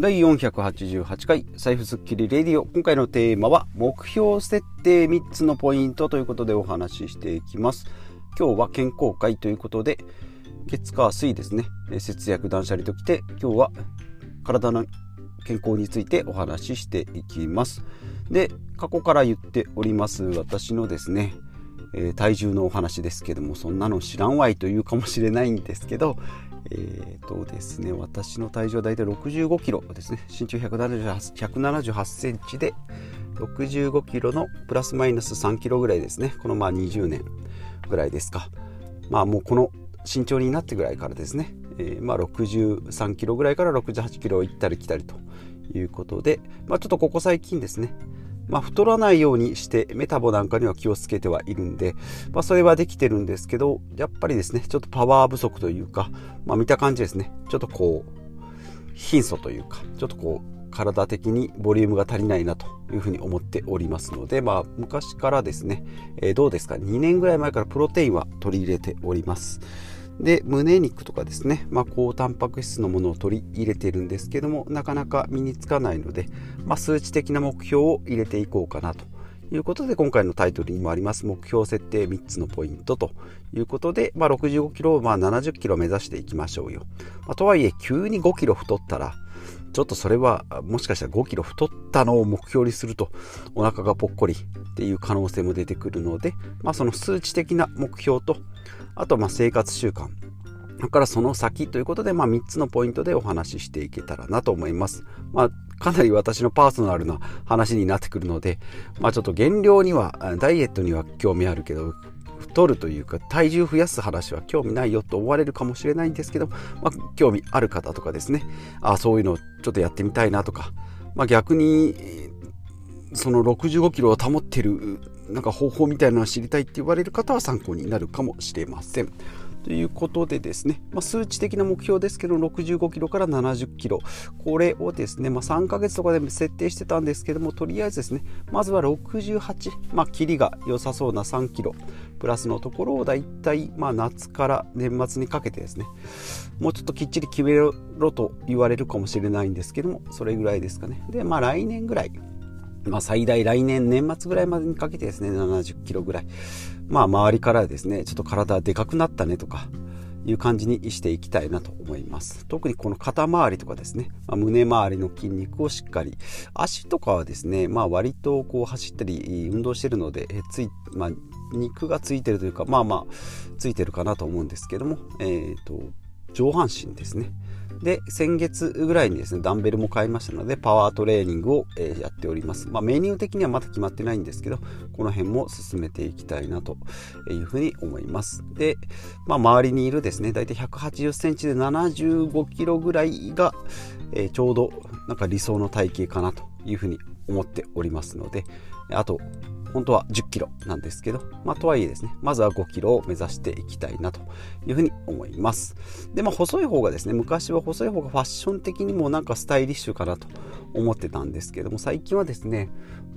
第488回財布スッキリレディオ、今回のテーマは目標設定3つのポイントということでお話ししていきます。今日は健康会ということで、月火水ですね、節約断捨離ときて、今日は体の健康についてお話ししていきます。で、過去から言っております私のですね、体重のお話ですけども、そんなの知らんわいというかもしれないんですけど、ですね、私の体重はだいたい65キロですね。身長178センチで65キロのプラスマイナス3キロぐらいですね。この20年ぐらいですか。もうこの身長になってぐらいからですね、63キロぐらいから68キロ行ったり来たりということで、ちょっとここ最近ですね、太らないようにしてメタボなんかには気をつけてはいるんで、それはできてるんですけど、やっぱりですね、ちょっとパワー不足というか、見た感じですね、ちょっと貧相というか、ちょっと体的にボリュームが足りないなというふうに思っておりますので、昔からですね、どうですか、2年ぐらい前からプロテインは取り入れております。で、胸肉とかですね、高タンパク質のものを取り入れているんですけども、なかなか身につかないので、数値的な目標を入れていこうかなということで、今回のタイトルにもあります目標設定3つのポイントということで、65キロを70キロ目指していきましょうよ。とはいえ急に5キロ太ったら、ちょっとそれはもしかしたら5キロ太ったのを目標にするとお腹がぽっこりっていう可能性も出てくるので、その数値的な目標と、あと生活習慣、それからその先ということで、3つのポイントでお話ししていけたらなと思います。かなり私のパーソナルな話になってくるので、ちょっと減量にはダイエットには興味あるけど、太るというか体重増やす話は興味ないよと思われるかもしれないんですけど、興味ある方とかですね、そういうのをちょっとやってみたいなとか、逆にその65キロを保ってるなんか方法みたいなのを知りたいって言われる方は参考になるかもしれません。ということでですね、数値的な目標ですけど、65キロから70キロ、これをですね、3ヶ月とかで設定してたんですけども、とりあえずですね、まずは68、キリが良さそうな3キロプラスのところをだいたい夏から年末にかけてですね、もうちょっときっちり決めろと言われるかもしれないんですけども、それぐらいですかね。で、来年ぐらい、最大来年年末ぐらいまでにかけてですね、70キロぐらい、周りからですね、ちょっと体でかくなったねとかいう感じにしていきたいなと思います。特にこの肩周りとかですね、胸周りの筋肉をしっかり、足とかはですね、割と走ったり運動してるので、肉がついてるというか、ついてるかなと思うんですけども、上半身ですね。で、先月ぐらいにですね、ダンベルも買いましたので、パワートレーニングをやっております。メニュー的にはまだ決まってないんですけど、この辺も進めていきたいなというふうに思います。で、周りにいるですね、だいたい180センチで75キロぐらいが、ちょうど理想の体型かなというふうに思っておりますので、あと本当は10キロなんですけど、とはいえですね、まずは5キロを目指していきたいなというふうに思います。で、細い方がですね、昔は細い方がファッション的にもスタイリッシュかなと思ってたんですけども、最近はですね、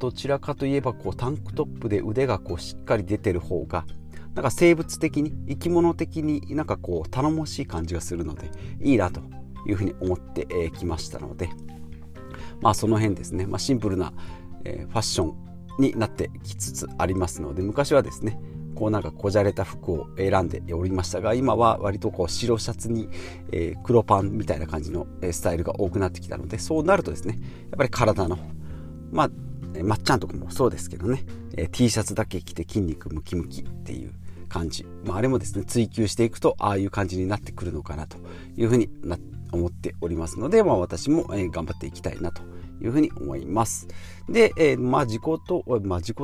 どちらかといえばタンクトップで腕がしっかり出てる方が、生物的に生き物的に頼もしい感じがするのでいいなというふうに思ってきましたので、その辺ですね、シンプルなファッションになってきつつありますので、昔はですね、こじゃれた服を選んでおりましたが、今は割と白シャツに、黒パンみたいな感じのスタイルが多くなってきたので、そうなるとですね、やっぱり体のまっちゃんとかもそうですけどね、T シャツだけ着て筋肉ムキムキっていう感じ、あれもですね、追求していくとああいう感じになってくるのかなというふうに思っておりますので、私も頑張っていきたいなというふうに思います。で、自己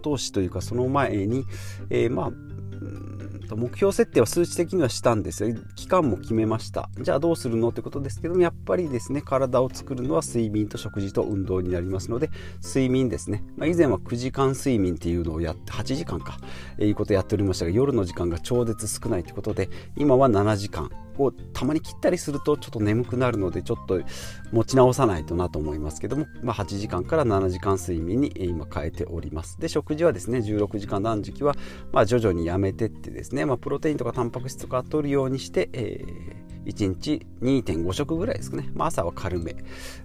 投資というか、その前に、目標設定は数値的にはしたんですよ。期間も決めました。じゃあどうするのってことですけども、やっぱりですね、体を作るのは睡眠と食事と運動になりますので、睡眠ですね、以前は9時間睡眠っていうのをやって、8時間かいうことをやっておりましたが、夜の時間が超絶少ないということで、今は7時間をたまに切ったりするとちょっと眠くなるので、ちょっと持ち直さないとなと思いますけども、8時間から7時間睡眠に今変えております。で、食事はですね、16時間断食は徐々にやめてってですね、プロテインとかタンパク質とか摂るようにして、1日 2.5 食ぐらいですかね。まあ、朝は軽め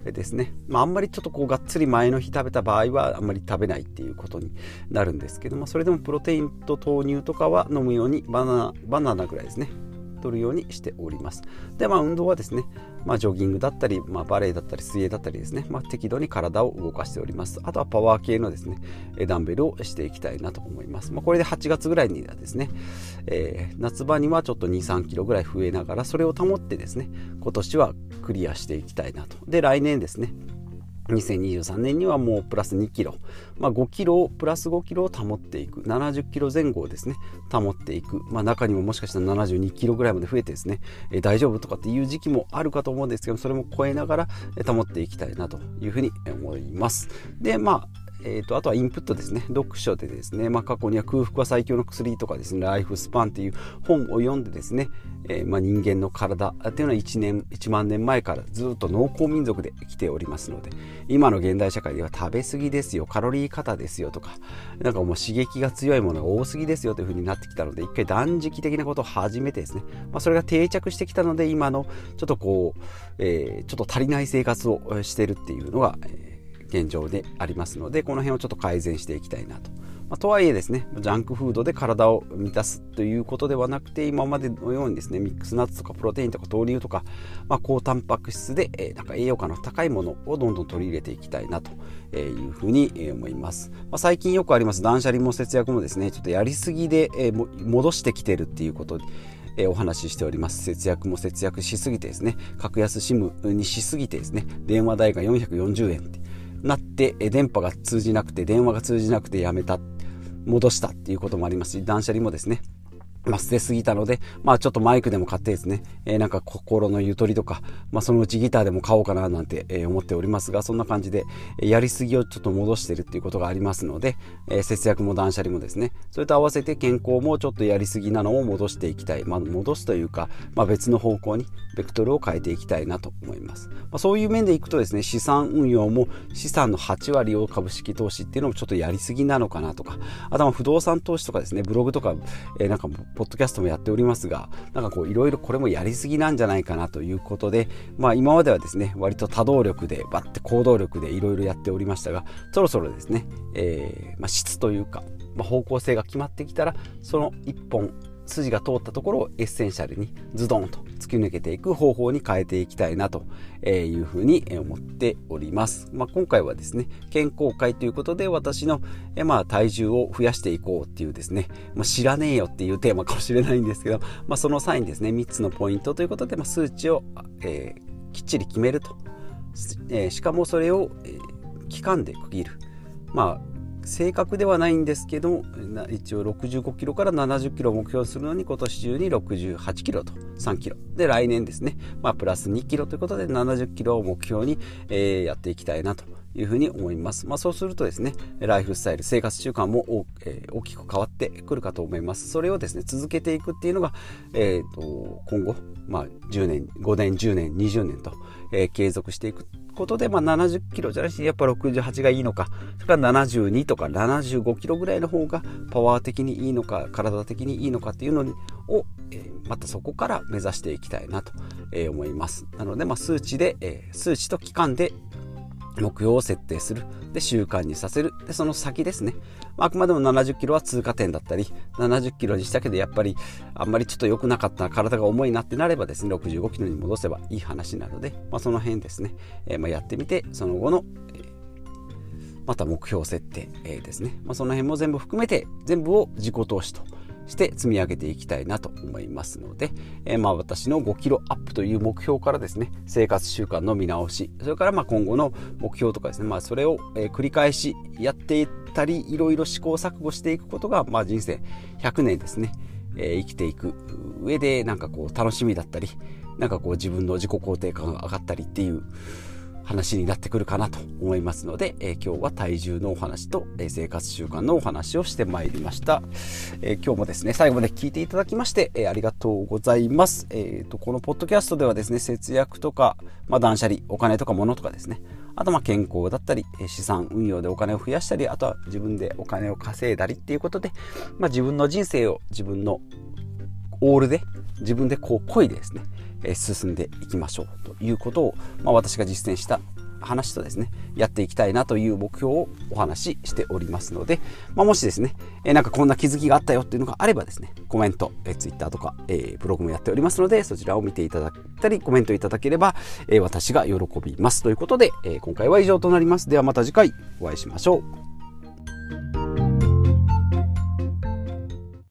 ですね。まあ、あんまりちょっとこうがっつり前の日食べた場合はあんまり食べないっていうことになるんですけども、それでもプロテインと豆乳とかは飲むようにバナナぐらいですね取るようにしております。で、まあ、運動はですね、まあ、ジョギングだったり、まあ、バレエだったり水泳だったりですね、まあ、適度に体を動かしております。あとはパワー系のですねダンベルをしていきたいなと思います。まあ、これで8月ぐらいにはですね、夏場にはちょっと 2,3 キロぐらい増えながらそれを保ってですね今年はクリアしていきたいなと。で、来年ですね2023年にはもうプラス2キロ、まあ、5キロをプラス5キロを保っていく、70キロ前後をですね保っていく、まあ、中にももしかしたら72キロぐらいまで増えてですね、大丈夫とかっていう時期もあるかと思うんですけど、それも超えながら保っていきたいなというふうに思います。で、まああとはインプットですね。読書でですね、まあ、過去には空腹は最強の薬とかですねライフスパンっていう本を読んでですね、まあ、人間の体っていうのは1万年前からずっと農耕民族で来ておりますので、今の現代社会では食べ過ぎですよ、カロリー過多ですよとか、なんかもう刺激が強いものが多すぎですよという風になってきたので、一回断食的なことを始めてですね、まあ、それが定着してきたので今のちょっとこう、ちょっと足りない生活をしてるっていうのが、現状でありますので、この辺をちょっと改善していきたいなと。まあ、とはいえですねジャンクフードで体を満たすということではなくて、今までのようにですねミックスナッツとかプロテインとか豆乳とか、まあ、高タンパク質で、なんか栄養価の高いものをどんどん取り入れていきたいなというふうに思います。まあ、最近よくあります断捨離も節約もですねちょっとやりすぎで、戻してきてるっていうことでお話ししております。節約も節約しすぎてですね、格安シムにしすぎてですね電話代が440円ってなって電波が通じなくて電話が通じなくてやめた戻したっていうこともありますし、断捨離もですね、まあ、捨てすぎたので、まあ、ちょっとマイクでも買ってですね、なんか心のゆとりとか、まあ、そのうちギターでも買おうかななんて思っておりますが、そんな感じでやりすぎをちょっと戻してるっていうことがありますので、節約も断捨離もですねそれと合わせて健康もちょっとやりすぎなのを戻していきたい、まあ、戻すというか、まあ、別の方向にベクトルを変えていきたいなと思います。まあ、そういう面でいくとですね資産運用も資産の8割を株式投資っていうのもちょっとやりすぎなのかなとか、あとは不動産投資とかですねブログとか、なんかポッドキャストもやっておりますが、なんかこういろいろこれもやりすぎなんじゃないかなということで、まあ、今まではですね割と多動力でバッて行動力でいろいろやっておりましたが、そろそろですね、まあ、質というか、まあ、方向性が決まってきたらその一本筋が通ったところをエッセンシャルにズドンと突き抜けていく方法に変えていきたいなというふうに思っております。まあ、今回はですね健康会ということで私のまあ体重を増やしていこうっていうですね、まあ、知らねえよっていうテーマかもしれないんですけど、まあ、その際にですね3つのポイントということで、まあ、数値をきっちり決めると、しかもそれを期間で区切る、まあ正確ではないんですけど一応65キロから70キロを目標するのに今年中に68キロと3キロで来年ですね、まあ、プラス2キロということで70キロを目標に、やっていきたいなというふうに思います。まあ、そうするとですねライフスタイル生活習慣も大きく変わってくるかと思います。それをですね続けていくっていうのが、今後、まあ、10年5年10年20年と、継続していくことで、まあ、70キロじゃなくてやっぱ68がいいのか、それから72とか75キロぐらいの方がパワー的にいいのか体的にいいのかっていうのを、またそこから目指していきたいなと思います。なので、まあ、数値と期間で目標を設定する、で習慣にさせる、でその先ですね、あくまでも70キロは通過点だったり70キロにしたけどやっぱりあんまりちょっと良くなかった、体が重いなってなればですね65キロに戻せばいい話なので、まあ、その辺ですね、まあ、やってみてその後の、また目標設定、ですね、まあ、その辺も全部含めて全部を自己投資として積み上げていきたいなと思いますので、まあ私の5キロアップという目標からですね生活習慣の見直し、それからまあ今後の目標とかですね、まあ、それを繰り返しやっていったりいろいろ試行錯誤していくことが、まあ、人生100年ですね、生きていく上でなんかこう楽しみだったりなんかこう自分の自己肯定感が上がったりっていう話になってくるかなと思いますので、今日は体重のお話と、生活習慣のお話をしてまいりました。今日もですね最後まで聞いていただきまして、ありがとうございます。このポッドキャストではですね節約とか、まあ、断捨離お金とか物とかですね、あとまあ健康だったり資産運用でお金を増やしたり、あとは自分でお金を稼いだりっていうことで、まあ、自分の人生を自分のオールで自分でこう漕いでですね、進んでいきましょうということを、私が実践した話とですね、やっていきたいなという目標をお話ししておりますので、もしですね、なんかこんな気づきがあったよっていうのがあればですね、コメント、Twitter とか、ブログもやっておりますので、そちらを見ていただいたりコメントいただければ、私が喜びますということで、今回は以上となります。ではまた次回お会いしましょう。